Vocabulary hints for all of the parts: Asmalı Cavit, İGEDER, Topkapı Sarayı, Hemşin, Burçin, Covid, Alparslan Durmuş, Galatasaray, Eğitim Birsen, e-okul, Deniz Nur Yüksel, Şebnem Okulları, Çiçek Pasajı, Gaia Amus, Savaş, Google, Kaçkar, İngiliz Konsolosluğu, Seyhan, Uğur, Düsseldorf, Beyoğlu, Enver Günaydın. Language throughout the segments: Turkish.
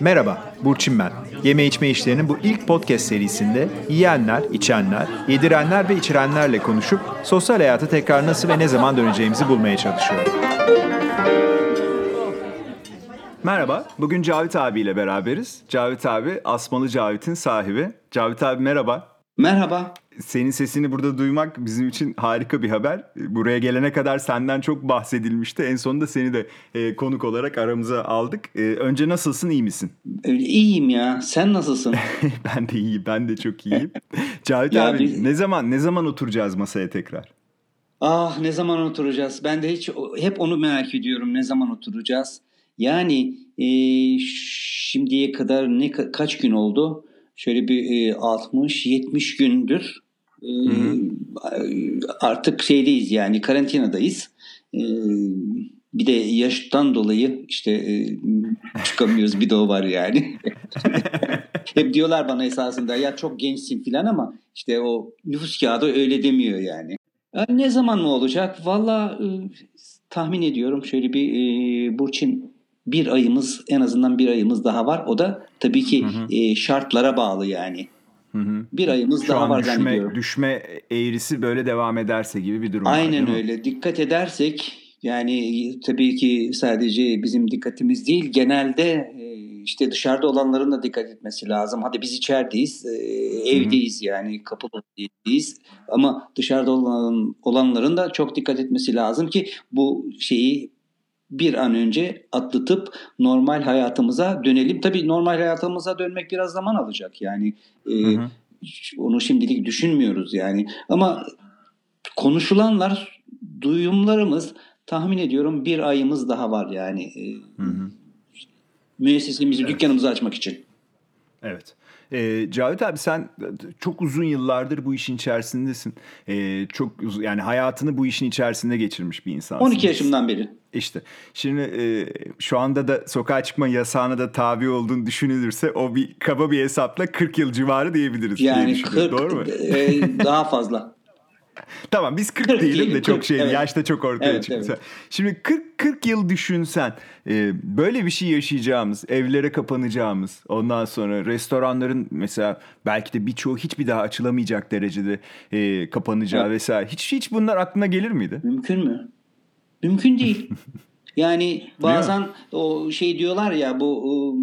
Merhaba, Burçin ben. Yeme içme işlerinin bu ilk podcast serisinde yiyenler, içenler, yedirenler ve içirenlerle konuşup sosyal hayata tekrar nasıl ve ne zaman döneceğimizi bulmaya çalışıyorum. Merhaba, bugün Cavit abiyle beraberiz. Cavit abi, Asmalı Cavit'in sahibi. Cavit abi merhaba. Merhaba. Senin sesini burada duymak bizim için harika bir haber. Buraya gelene kadar senden çok bahsedilmişti. En sonunda seni de konuk olarak aramıza aldık. Önce nasılsın, iyi misin? İyiyim ya. Sen nasılsın? Ben de iyiyim. Ben de çok iyiyim. Cavit abi ne zaman oturacağız masaya tekrar? Ah, ne zaman oturacağız? Ben de hep onu merak ediyorum. Ne zaman oturacağız? Yani şimdiye kadar kaç gün oldu? Şöyle bir 60-70 gündür artık şeydeyiz, yani karantinadayız. Bir de yaştan dolayı işte çıkamıyoruz, bir de o var yani. Hep diyorlar bana esasında ya çok gençsin falan ama işte o nüfus kağıdı öyle demiyor yani. Yani ne zaman mı olacak? Valla tahmin ediyorum şöyle bir Burçin... Bir ayımız, en azından bir ayımız daha var. O da tabii ki şartlara bağlı yani. Hı-hı. Bir ayımız şu daha var zannediyorum. Düşme eğrisi böyle devam ederse gibi bir durum. Aynen var, öyle. Dikkat edersek yani tabii ki sadece bizim dikkatimiz değil. Genelde işte dışarıda olanların da dikkat etmesi lazım. Hadi biz içerideyiz, evdeyiz yani kapıda değiliz. Ama dışarıda olanların da çok dikkat etmesi lazım ki bu şeyi bir an önce atlatıp normal hayatımıza dönelim. Tabii normal hayatımıza dönmek biraz zaman alacak yani. Onu şimdilik düşünmüyoruz yani. Ama konuşulanlar, duyumlarımız, tahmin ediyorum bir ayımız daha var yani. Müessesemizi, dükkanımızı açmak için. Evet. Cavit abi sen çok uzun yıllardır bu işin içerisindesin. Yani hayatını bu işin içerisinde geçirmiş bir insansın. 12 yaşımdan beri. İşte şimdi şu anda da sokağa çıkma yasağına da tabi olduğunu düşünülürse o bir kaba bir hesapla 40 yıl civarı diyebiliriz. Yani diye 40 doğru mu? Daha fazla. Tamam biz 40 diyelim de çok şey, evet. Yaşta çok ortaya çıktı. Evet. Şimdi 40 yıl düşünsen böyle bir şey yaşayacağımız, evlere kapanacağımız, ondan sonra restoranların mesela belki de birçoğu hiçbir daha açılamayacak derecede kapanacağı vesaire. Hiç bunlar aklına gelir miydi? Mümkün mü? Mümkün değil. Yani bazen o şey diyorlar ya bu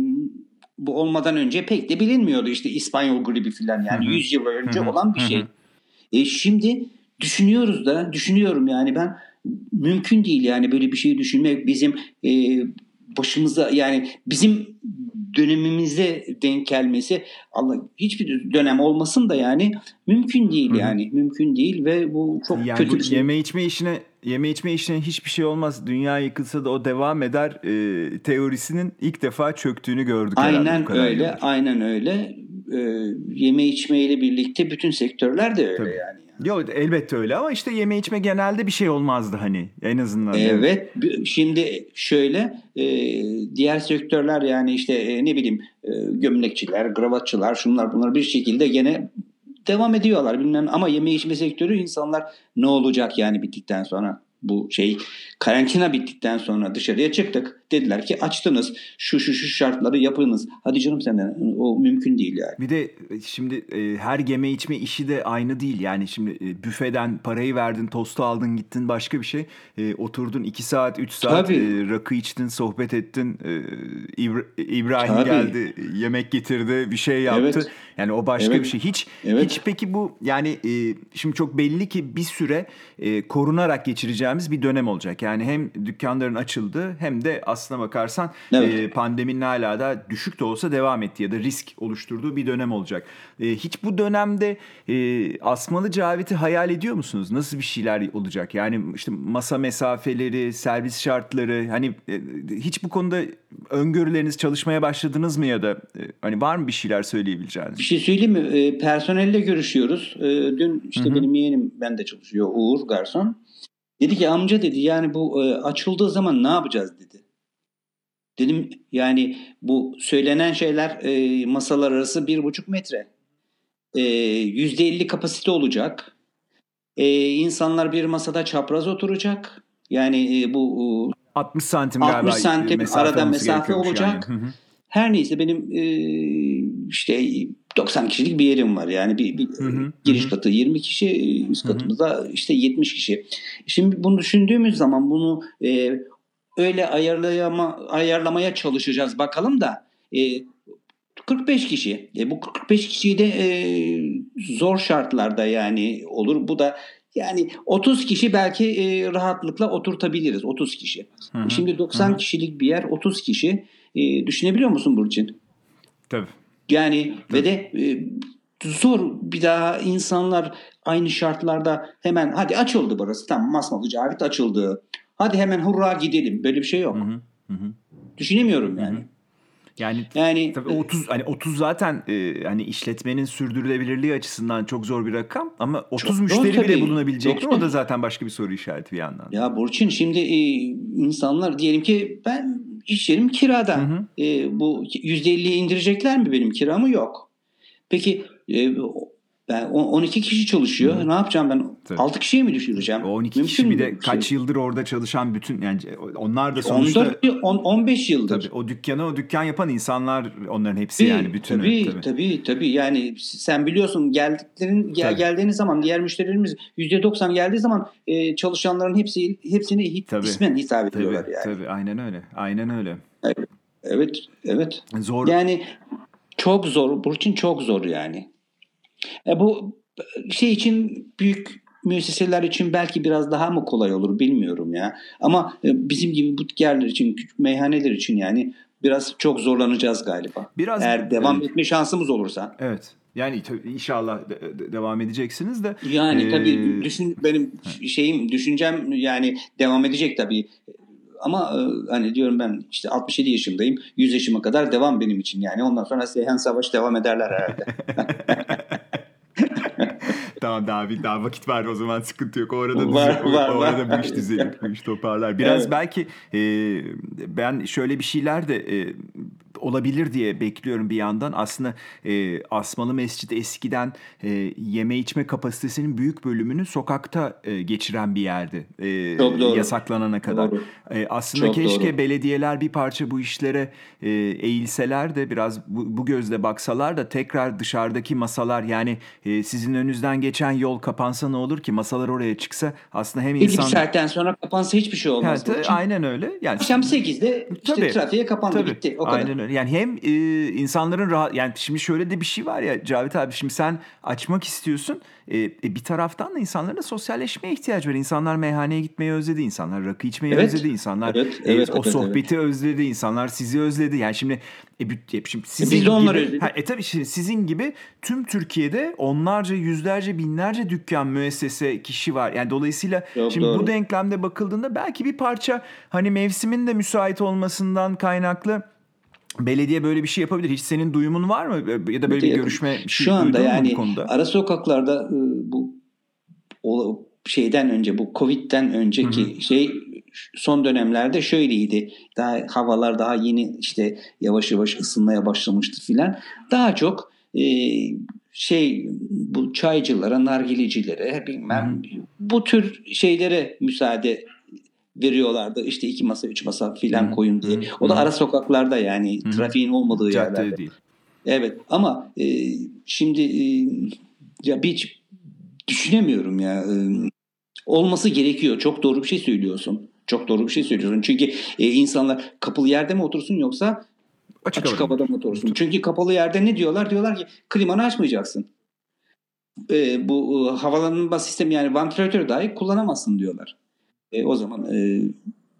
olmadan önce pek de bilinmiyordu işte İspanyol gribi falan yani 100 yıl önce olan bir şey. Şimdi düşünüyoruz da düşünüyorum yani ben mümkün değil yani böyle bir şey düşünmek bizim başımıza yani bizim dönemimize denk gelmesi Allah hiçbir dönem olmasın da yani mümkün değil yani mümkün değil ve bu çok yani kötü bir şey. Yeme içme işine hiçbir şey olmaz. Dünya yıkılsa da o devam eder teorisinin ilk defa çöktüğünü gördük. Aynen öyle. Yeme içmeyle birlikte bütün sektörler de öyle yani. Yok elbette öyle ama işte yeme içme genelde bir şey olmazdı hani en azından. Evet şimdi şöyle diğer sektörler yani işte ne bileyim gömlekçiler, kravatçılar şunlar bunlar bir şekilde gene devam ediyorlar bilmem ama yeme içme sektörü insanlar ne olacak yani bittikten sonra bu şey karantina bittikten sonra dışarıya çıktık dediler ki açtınız şu şartları yapınız hadi canım senden o mümkün değil yani. Bir de şimdi her yeme içme işi de aynı değil yani şimdi büfeden parayı verdin tostu aldın gittin başka bir şey oturdun 2 saat 3 saat rakı içtin sohbet ettin İbrahim geldi yemek getirdi bir şey yaptı yani o başka bir şey hiç peki bu yani şimdi çok belli ki bir süre korunarak geçireceğim bir dönem olacak. Yani hem dükkanların açıldığı hem de aslına bakarsan pandeminin hala da düşük de olsa devam ettiği ya da risk oluşturduğu bir dönem olacak. Hiç bu dönemde Asmalı Cavit'i hayal ediyor musunuz? Nasıl bir şeyler olacak? Yani işte masa mesafeleri, servis şartları hani hiç bu konuda öngörüleriniz çalışmaya başladınız mı ya da hani var mı bir şeyler söyleyebileceğiniz? Bir şey söyleyeyim mi? Personelle görüşüyoruz. Dün işte benim yeğenim ben de çalışıyor Uğur garson. Dedi ki amca dedi yani bu açıldığı zaman ne yapacağız dedi. Dedim yani bu söylenen şeyler masalar arası 1,5 metre. %50 kapasite olacak. İnsanlar bir masada çapraz oturacak. Yani bu 60 santim galiba. 60 santim arada mesafe olacak. Yani. Her neyse benim işte 90 kişilik bir yerim var. Yani bir giriş katı 20 kişi, üst katımızda işte 70 kişi. Şimdi bunu düşündüğümüz zaman bunu öyle ayarlamaya çalışacağız bakalım da 45 kişi. Bu 45 kişiyi de zor şartlarda yani olur. Bu da yani 30 kişi belki rahatlıkla oturtabiliriz. 30 kişi. Hı-hı. Şimdi 90 Hı-hı. kişilik bir yer 30 kişi. Düşünebiliyor musun Burçin? Tabii. Yani tabii. Ve de zor bir daha insanlar aynı şartlarda hemen hadi açıldı burası. Tamam, Asmalı Cavit açıldı. Hadi hemen hurra gidelim. Böyle bir şey yok. Hı-hı. Hı-hı. Düşünemiyorum yani. Hı-hı. Yani tabii 30 hani 30 zaten hani işletmenin sürdürülebilirliği açısından çok zor bir rakam ama 30 müşteri bile bulunabilecek mi? O da zaten başka bir soru işareti bir yandan. Ya Burçin, şimdi insanlar diyelim ki ben iş yerim kirada. Bu %50'yi indirecekler mi benim kiramı? Yok. Peki ben 12 kişi çalışıyor. Ne yapacağım ben? Tabii. 6 kişiye mi düşüreceğim? 12 Mümkün kişi bir de kaç yıldır orada çalışan bütün yani onlar da sonuçta 15 yıldır. Tabii o dükkanı yapan insanlar onların hepsi yani bütün. Tabii yani sen biliyorsun geldiğiniz zaman diğer müşterilerimiz %90 geldiği zaman çalışanların hepsine ismen hitap ediyorlar yani. Tabii aynen öyle. Evet. Zor. Yani çok zor. Burçin, çok zor yani. Bu şey için büyük müesseseler için belki biraz daha mı kolay olur bilmiyorum ya. Ama bizim gibi butik yerler için, küçük meyhaneler için yani biraz çok zorlanacağız galiba. Biraz, eğer devam etme şansımız olursa. Evet. Yani inşallah devam edeceksiniz de. Yani tabii benim düşüncem yani devam edecek tabii. Ama hani diyorum ben işte 67 yaşındayım. 100 yaşıma kadar devam benim için yani. Ondan sonra Seyhan Savaş devam ederler herhalde. Tamam, daha vakit var o zaman, sıkıntı yok. O arada bu iş düzelir, bu iş toparlar. Biraz belki ben şöyle bir şeyler de olabilir diye bekliyorum bir yandan. Aslında Asmalı Mescid eskiden yeme içme kapasitesinin büyük bölümünü sokakta geçiren bir yerdi. Yasaklanana kadar. Aslında çok keşke belediyeler bir parça bu işlere eğilseler de biraz bu gözle baksalar da tekrar dışarıdaki masalar yani sizin önünüzden geçen yol kapansa ne olur ki, masalar oraya çıksa aslında hem insan... Bir saatten sonra kapansa hiçbir şey olmaz. Evet, aynen öyle. Yani... Akşam 8'de işte trafiğe kapandı bitti o kadar. Aynen öyle. Yani hem insanların rahat, yani şimdi şöyle de bir şey var ya Cavit abi, şimdi sen açmak istiyorsun bir taraftan da insanların da sosyalleşmeye ihtiyacı var. İnsanlar meyhaneye gitmeyi özledi, insanlar rakı içmeyi özledi, insanlar o sohbeti özledi, insanlar sizi özledi. Yani şimdi biz de onları özledik. Tabii şimdi sizin gibi tüm Türkiye'de onlarca, yüzlerce, binlerce dükkan, müessese, kişi var. Yani dolayısıyla bu denklemde bakıldığında belki bir parça hani mevsimin de müsait olmasından kaynaklı belediye böyle bir şey yapabilir. Hiç senin duyumun var mı? Ya da böyle bir görüşme şu anda yani ara sokaklarda bu şeyden önce, bu Covid'den önceki son dönemlerde şöyleydi. Daha havalar daha yeni işte yavaş yavaş ısınmaya başlamıştı filan. Daha çok bu çaycılara, nargilecilere bilmem bu tür şeylere müsaade veriyorlardı. İşte 2 masa 3 masa filan koyun diye. O da ara sokaklarda yani trafiğin olmadığı yerlerde. Değil. Evet ama şimdi ya hiç düşünemiyorum ya. Olması gerekiyor. Çok doğru bir şey söylüyorsun. Çünkü insanlar kapalı yerde mi otursun yoksa açık havada mı otursun? Çünkü kapalı yerde ne diyorlar? Diyorlar ki klimanı açmayacaksın. Bu havalanma sistemi yani vantilatör dahi kullanamazsın diyorlar. O zaman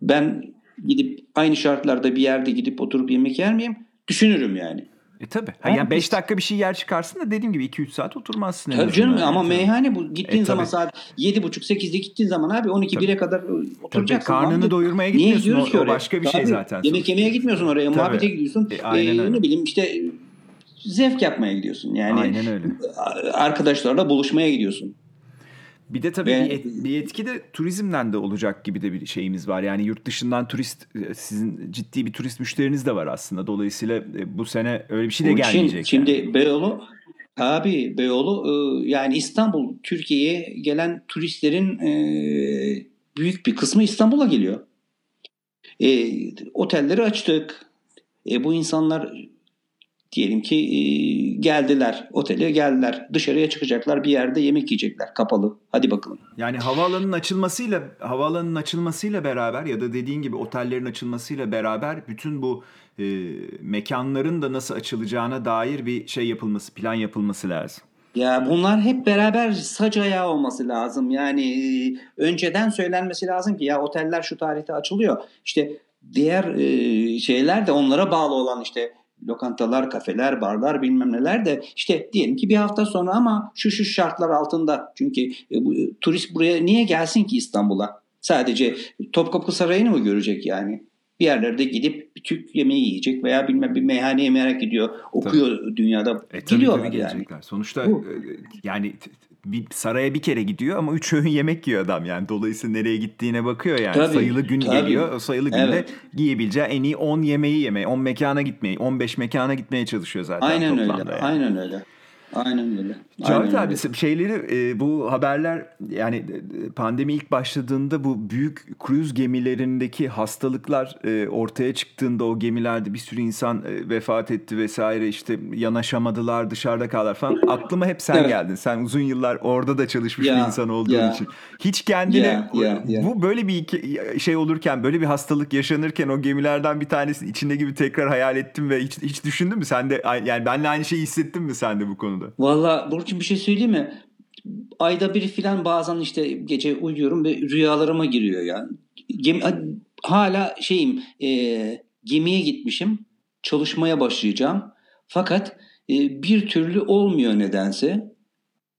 ben gidip aynı şartlarda bir yerde gidip oturup yemek yer miyim? Düşünürüm yani. Tabii. Yani 5 dakika bir şey yer çıkarsın da dediğim gibi 2-3 saat oturmazsın. Tabii canım ama meyhane bu. Gittiğin zaman saat 7.30-8'de gittiğin zaman abi 12-1'e kadar oturacaksın. Karnını doyurmaya gitmiyorsun. O başka bir şey zaten. Yemek yemeye gitmiyorsun oraya. Tabii. Muhabbete gidiyorsun. Ne bileyim işte zevk yapmaya gidiyorsun. Yani aynen öyle. Arkadaşlarla buluşmaya gidiyorsun. Bir de tabii bir etki de turizmden de olacak gibi de bir şeyimiz var. Yani yurt dışından turist, sizin ciddi bir turist müşteriniz de var aslında. Dolayısıyla bu sene öyle bir şey de gelmeyecek. Şimdi yani. Beyoğlu yani İstanbul, Türkiye'ye gelen turistlerin büyük bir kısmı İstanbul'a geliyor. Otelleri açtık. Bu insanlar Diyelim ki geldiler otele, geldiler dışarıya çıkacaklar, bir yerde yemek yiyecekler, kapalı. Hadi bakalım. Yani havaalanının açılmasıyla beraber ya da dediğin gibi otellerin açılmasıyla beraber bütün bu mekanların da nasıl açılacağına dair bir şey yapılması, plan yapılması lazım. Ya bunlar hep beraber saç ayağı olması lazım. Yani önceden söylenmesi lazım ki ya oteller şu tarihte açılıyor. İşte diğer şeyler de onlara bağlı olan işte lokantalar, kafeler, barlar bilmem neler de işte diyelim ki bir hafta sonra ama şu şartlar altında. Çünkü turist buraya niye gelsin ki İstanbul'a? Sadece Topkapı Sarayı'nı mı görecek yani? Bir yerlerde gidip bir Türk yemeği yiyecek veya bilmem bir meyhaneye merak gidiyor, okuyor tabii. Dünyada. Tabii yani. Sonuçta yani bir saraya bir kere gidiyor ama 3 öğün yemek yiyor adam yani. Dolayısıyla nereye gittiğine bakıyor yani. Tabii, sayılı gün geliyor. O sayılı günde giyebileceği en iyi 10 yemeği yemeye, 10 mekana gitmeye, 15 mekana gitmeye çalışıyor zaten. Aynen öyle. Yani. Aynen öyle. Aynen öyle. Cavit abi şeyleri bu haberler yani pandemi ilk başladığında bu büyük kruz gemilerindeki hastalıklar ortaya çıktığında o gemilerde bir sürü insan vefat etti vesaire işte yanaşamadılar dışarıda kaldılar falan aklıma hep sen geldin. Sen uzun yıllar orada da çalışmış bir insan olduğun için. Hiç kendine bu böyle bir şey olurken böyle bir hastalık yaşanırken o gemilerden bir tanesinin içinde gibi tekrar hayal ettim ve hiç düşündün mü sen de yani benle aynı şeyi hissettin mi sen de bu konuda? Valla Burçin bir şey söyleyeyim mi? Ayda bir filan bazen işte gece uyuyorum ve rüyalarıma giriyor ya. Hala gemiye gitmişim. Çalışmaya başlayacağım. Fakat bir türlü olmuyor nedense.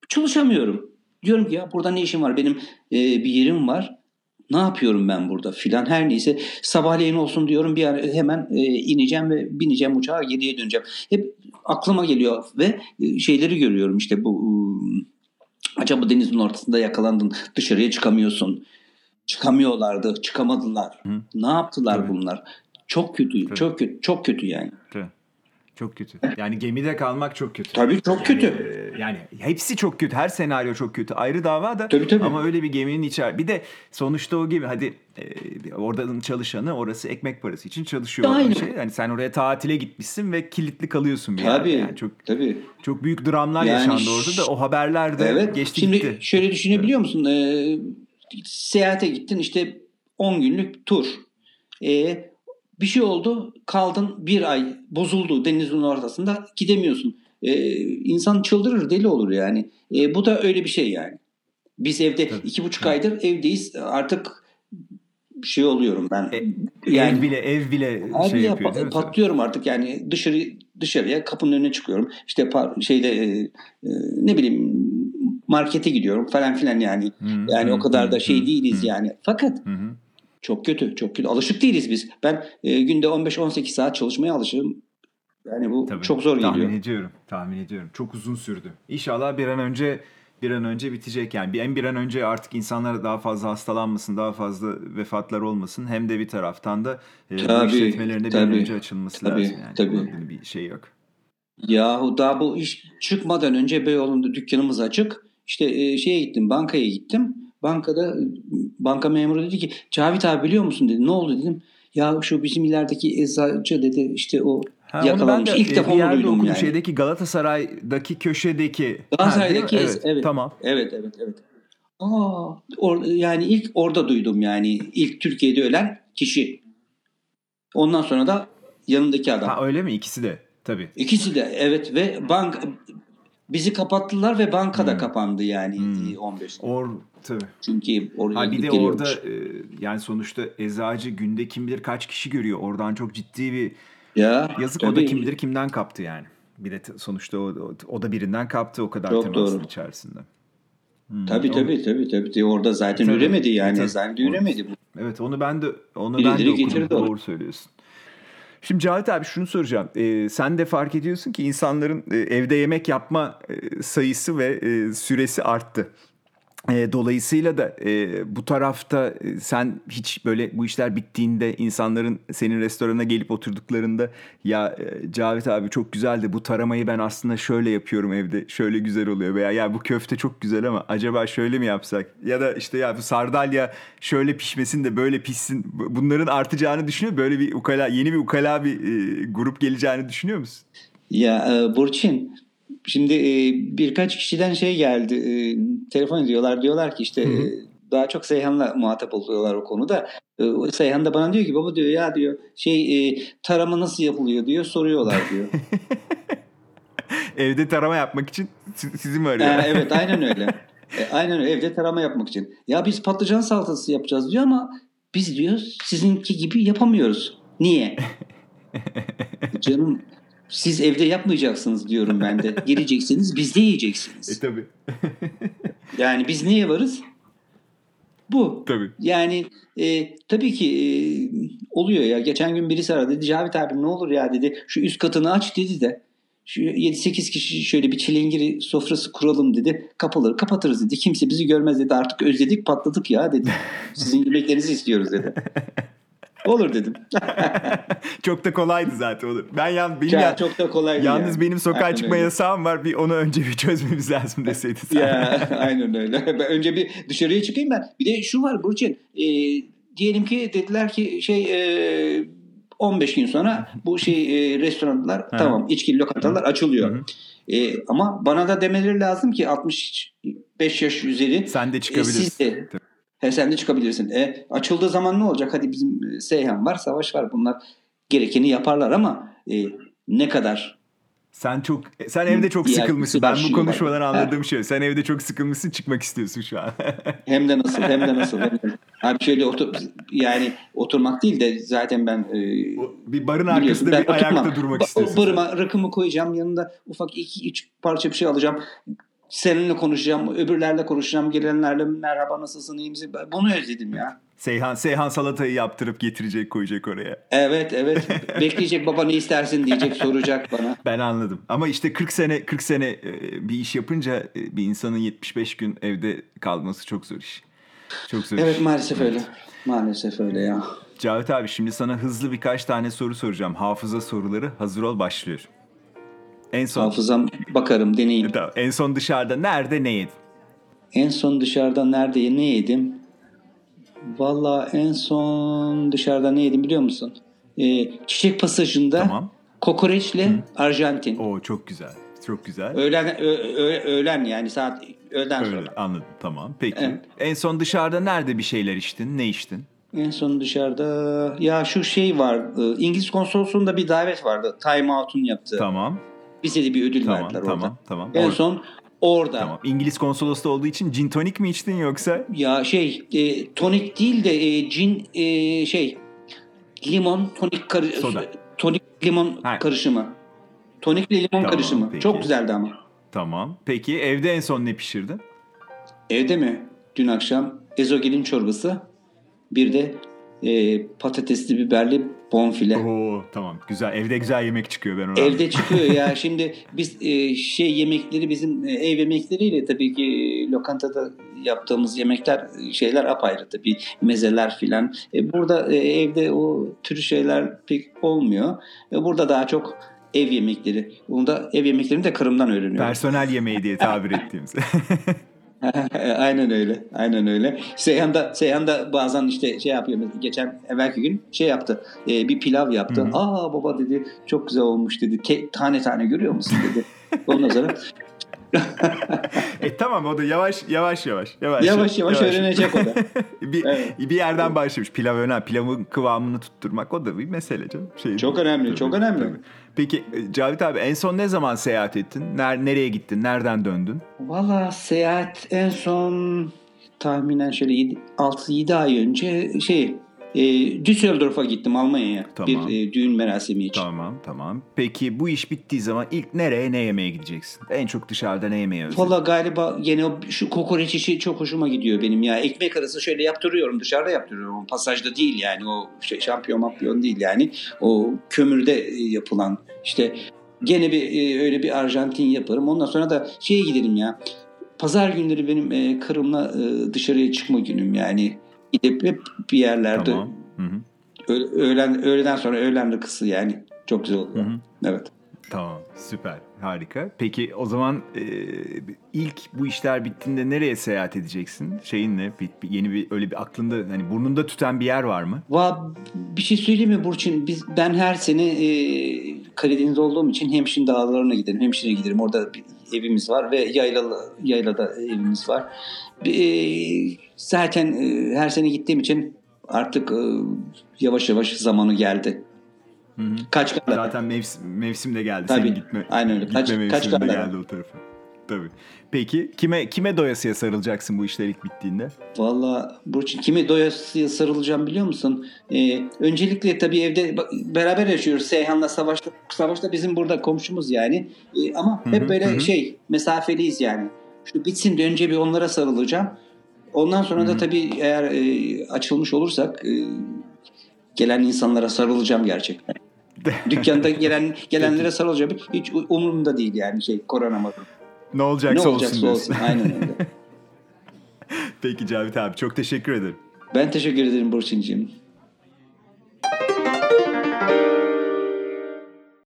Çalışamıyorum. Diyorum ki ya burada ne işim var? Benim bir yerim var. Ne yapıyorum ben burada filan, her neyse sabahleyin olsun diyorum, bir ara hemen ineceğim ve bineceğim uçağa, geriye döneceğim. Hep aklıma geliyor ve şeyleri görüyorum işte bu acaba denizin ortasında yakalandın, dışarıya çıkamıyorsun, çıkamıyorlardı, çıkamadılar. Hı. Ne yaptılar bunlar? Çok kötü, çok kötü yani. Tabii. Çok kötü. Yani gemide kalmak çok kötü. Tabii çok kötü. Yani hepsi çok kötü. Her senaryo çok kötü. Ayrı dava da. Tabii. Ama öyle bir geminin içer. Bir de sonuçta o gemi hadi oradan çalışanı orası ekmek parası için çalışıyor. Aynı. Şey. Yani sen oraya tatile gitmişsin ve kilitli kalıyorsun. Tabii. Yani çok, tabii. Çok büyük dramlar yani yaşandı orada da o haberler de geçti şimdi gitti. Şimdi şöyle düşünebiliyor musun? Seyahate gittin işte 10 günlük tur. Bir şey oldu, kaldın bir ay, bozuldu denizin ortasında, gidemiyorsun. İnsan çıldırır, deli olur yani. Bu da öyle bir şey yani. Biz evde 2,5 aydır evdeyiz. Artık şey oluyorum ben. Yani ev bile şey yapıyor. Patlıyorum artık yani dışarıya kapının önüne çıkıyorum. İşte ne bileyim markete gidiyorum falan filan yani. Yani o kadar da şey değiliz yani. Fakat Çok kötü. Alışık değiliz biz. Ben günde 15-18 saat çalışmaya alışığım. Yani bu tabii, çok zor geliyor. Tahmin ediyorum. Çok uzun sürdü. İnşallah bir an önce bitecek yani. Hem bir an önce artık insanlara daha fazla hastalanmasın, daha fazla vefatlar olmasın. Hem de bir taraftan da işletmelerine bir an önce açılması lazım yani. Tabii. Bir şey yok. Yahu daha bu iş çıkmadan önce Beyoğlu'nda dükkanımız açık. İşte bankaya gittim. Banka memuru dedi ki Cavit abi biliyor musun dedi. Ne oldu dedim. Ya şu bizim ilerideki eczacı dedi işte o yakalanmış. İlk defa onu duydum yani. Şeydeki Galatasaray'daki köşedeki. Galatasaray'daki evet. Tamam. Evet. Yani ilk orada duydum yani. İlk Türkiye'de ölen kişi. Ondan sonra da yanındaki adam. Ha öyle mi? İkisi de tabii. İkisi de evet ve bizi kapattılar ve banka da kapandı yani 15'te. Tabii. Çünkü oraya bir de geliyormuş. Orada yani sonuçta eczacı günde kim bilir kaç kişi görüyor. Oradan çok ciddi bir yazık tabii. O da kim bilir kimden kaptı yani. Bir de sonuçta o da birinden kaptı o kadar temasın içerisinde. Tabii. Orada zaten üremedi yani. Eczanede üremedi bu. Evet onu ben de okudum. Doğru söylüyorsun. Şimdi Cavit abi şunu soracağım. Sen de fark ediyorsun ki insanların evde yemek yapma sayısı ve süresi arttı. Dolayısıyla da bu tarafta sen hiç böyle bu işler bittiğinde insanların senin restorana gelip oturduklarında ya Cavit abi çok güzeldi bu taramayı ben aslında şöyle yapıyorum evde şöyle güzel oluyor veya ya bu köfte çok güzel ama acaba şöyle mi yapsak ya da işte ya bu sardalya şöyle pişmesin de böyle pişsin bunların artacağını düşünüyor böyle bir yeni bir ukala bir grup geleceğini düşünüyor musun? Ya Burçin, şimdi birkaç kişiden şey geldi, telefon ediyorlar, diyorlar ki işte daha çok Seyhan'la muhatap oluyorlar o konuda. Seyhan da bana diyor ki baba diyor ya diyor tarama nasıl yapılıyor diyor, soruyorlar diyor. Evde tarama yapmak için sizi mi arıyor? Evet aynen öyle. Aynen öyle, evde tarama yapmak için. Ya biz patlıcan salatası yapacağız diyor ama biz diyor sizinki gibi yapamıyoruz. Niye? Canım siz evde yapmayacaksınız diyorum ben de. Geleceksiniz biz de yiyeceksiniz. Tabii. Yani biz neye varız? Bu. Tabii. Yani tabii ki oluyor ya. Geçen gün birisi aradı. Dedi Cavit abi ne olur ya dedi. Şu üst katını aç dedi de. Şu 7-8 kişi şöyle bir çilingiri sofrası kuralım dedi. Kapaları kapatırız dedi. Kimse bizi görmez dedi. Artık özledik patladık ya dedi. Sizin yemeklerinizi istiyoruz dedi. Olur dedim. Çok da kolaydı zaten olur. Çok da kolaydı. Yalnız ya. Benim sokağa aynen çıkma öyle. Yasağım var. Bir onu önce bir çözmemiz lazım deseydi sen. Ya aynen öyle. Ben önce bir dışarıya çıkayım ben. Bir de şu var Burçin. Diyelim ki dediler ki 15 gün sonra bu restoranlar tamam içkili lokantalar açılıyor. Ama bana da demeleri lazım ki 65 yaş üzeri. Sen de çıkabilirsin. Siz de. Sen de çıkabilirsin. Açıldığı zaman ne olacak? Hadi bizim Seyhan var, Savaş var. Bunlar gerekeni yaparlar ama ne kadar? Sen evde çok sıkılmışsın. Ben bu konuşmadan anladığım şey. Sen evde çok sıkılmışsın, çıkmak istiyorsun şu an. Hem de nasıl. Abi şöyle oturmak değil de zaten ben bir barın arkasında bir ayakta durmak istiyorsun. Barıma rakımı koyacağım, yanında ufak 2-3 parça bir şey alacağım. Seninle konuşacağım, öbürlerle konuşacağım, gelenlerle merhaba nasılsın, iyi misin? Bunu özledim ya. Seyhan salatayı yaptırıp getirecek, koyacak oraya. Evet. Bekleyecek, baba ne istersin diyecek, soracak bana. Ben anladım. Ama işte 40 sene bir iş yapınca bir insanın 75 gün evde kalması çok zor iş. Çok zor. Evet, iş. Maalesef öyle. Maalesef öyle ya. Cavit abi, şimdi sana hızlı birkaç tane soru soracağım. Hafıza soruları, hazır ol, başlıyor. En son hafızam bakarım, deneyeyim. Tamam. En son dışarıda nerede ne yedin? En son dışarıda nerede ne yedim? Vallahi en son dışarıda ne yedim biliyor musun? Çiçek Pasajı'nda kokoreçle Arjantin. Oo çok güzel. Çok güzel. Öğlen yani saat öğleden sonra. Anladım, tamam. Peki. Evet. En son dışarıda nerede bir şeyler içtin? Ne içtin? En son dışarıda ya şu var. İngiliz Konsolosluğu'nda bir davet vardı. Time Out'un yaptığı. Tamam. Bize de bir ödül verdiler orada. Tamam. En son orada. Tamam. İngiliz Konsolosluğu olduğu için gin tonik mi içtin yoksa? Ya tonik değil de gin limon tonik soda. Tonik limon karışımı. Tonikle limon karışımı. Peki. Çok güzeldi ama. Tamam. Peki evde en son ne pişirdin? Evde mi? Dün akşam ezogelin çorbası, bir de patatesli biberli bonfile. Oo tamam, güzel. Evde güzel yemek çıkıyor, ben onu. Evde çıkıyor ya. Şimdi biz yemekleri, bizim ev yemekleriyle tabii ki lokantada yaptığımız yemekler apayrı tabii, mezeler filan. Burada evde o tür şeyler pek olmuyor. Burada daha çok ev yemekleri. Bunu da ev yemeklerini de karımdan öğreniyorum. Personel yemeği diye tabir ettiğimiz. Aynen öyle. Seyhan da bazen işte yapıyor. Geçen evvelki gün yaptı. Bir pilav yaptı. Hı-hı. Aa baba dedi, çok güzel olmuş dedi. Tane tane görüyor musun dedi. Ondan sonra tamam, o da yavaş yavaş öğrenecek o da. Bir yerden başlamış. Pilavın kıvamını tutturmak o da bir mesele canım. Çok önemli, tabii, çok önemli. Tabii. Peki Cavit abi, en son ne zaman seyahat ettin? Nereye gittin? Nereden döndün? Valla seyahat en son tahminen 6-7 ay önce Düsseldorf'a gittim, Almanya'ya. Tamam. Bir düğün merasimi için. Tamam. Peki bu iş bittiği zaman ilk nereye, ne yemeye gideceksin? En çok dışarıda ne yemeye özledin? Valla galiba gene şu kokoreç işi çok hoşuma gidiyor benim ya. Ekmek arası yaptırıyorum, dışarıda yaptırıyorum. Pasajda değil yani, o şampiyon değil yani. O kömürde yapılan gene bir öyle bir Arjantin yaparım. Ondan sonra da giderim ya. Pazar günleri benim karımla dışarıya çıkma günüm yani. Gidip hep bir yerlerde öğleden sonra rakısı yani çok güzel oluyor. Hı-hı. Evet. Tamam, süper, harika. Peki o zaman ilk bu işler bittiğinde nereye seyahat edeceksin? Ne? Yeni bir öyle bir aklında, hani burnunda tüten bir yer var mı? Bir şey söyleyeyim mi Burçin? Ben her sene Karadeniz olduğum için Hemşin dağlarına giderim. Hemşin'e giderim. Orada bir evimiz var ve yaylada evimiz var. Zaten her sene gittiğim için artık yavaş yavaş zamanı geldi. Hı-hı. Kaçkar. Zaten mevsim de geldi. Tabii. Senin gitme. Aynen öyle. Kaçkar da geldi o tarafa. Tabii. Peki kime doyasıya sarılacaksın bu işler ilk bittiğinde? Valla Burçin, kime doyasıya sarılacağım biliyor musun? Öncelikle tabii evde beraber yaşıyoruz Seyhan'la, Savaş'ta bizim burada komşumuz yani. Ama hep mesafeliyiz yani. Şu bitsin de önce bir onlara sarılacağım. Ondan sonra da tabii eğer açılmış olursak gelen insanlara sarılacağım gerçekten. Dükkanda gelenlere sarılacağım. Hiç umurumda değil yani korona mı? Ne olacaksa olsun. Aynen öyle. Peki Cavit abi, çok teşekkür ederim. Ben teşekkür ederim Burçin'ciğim.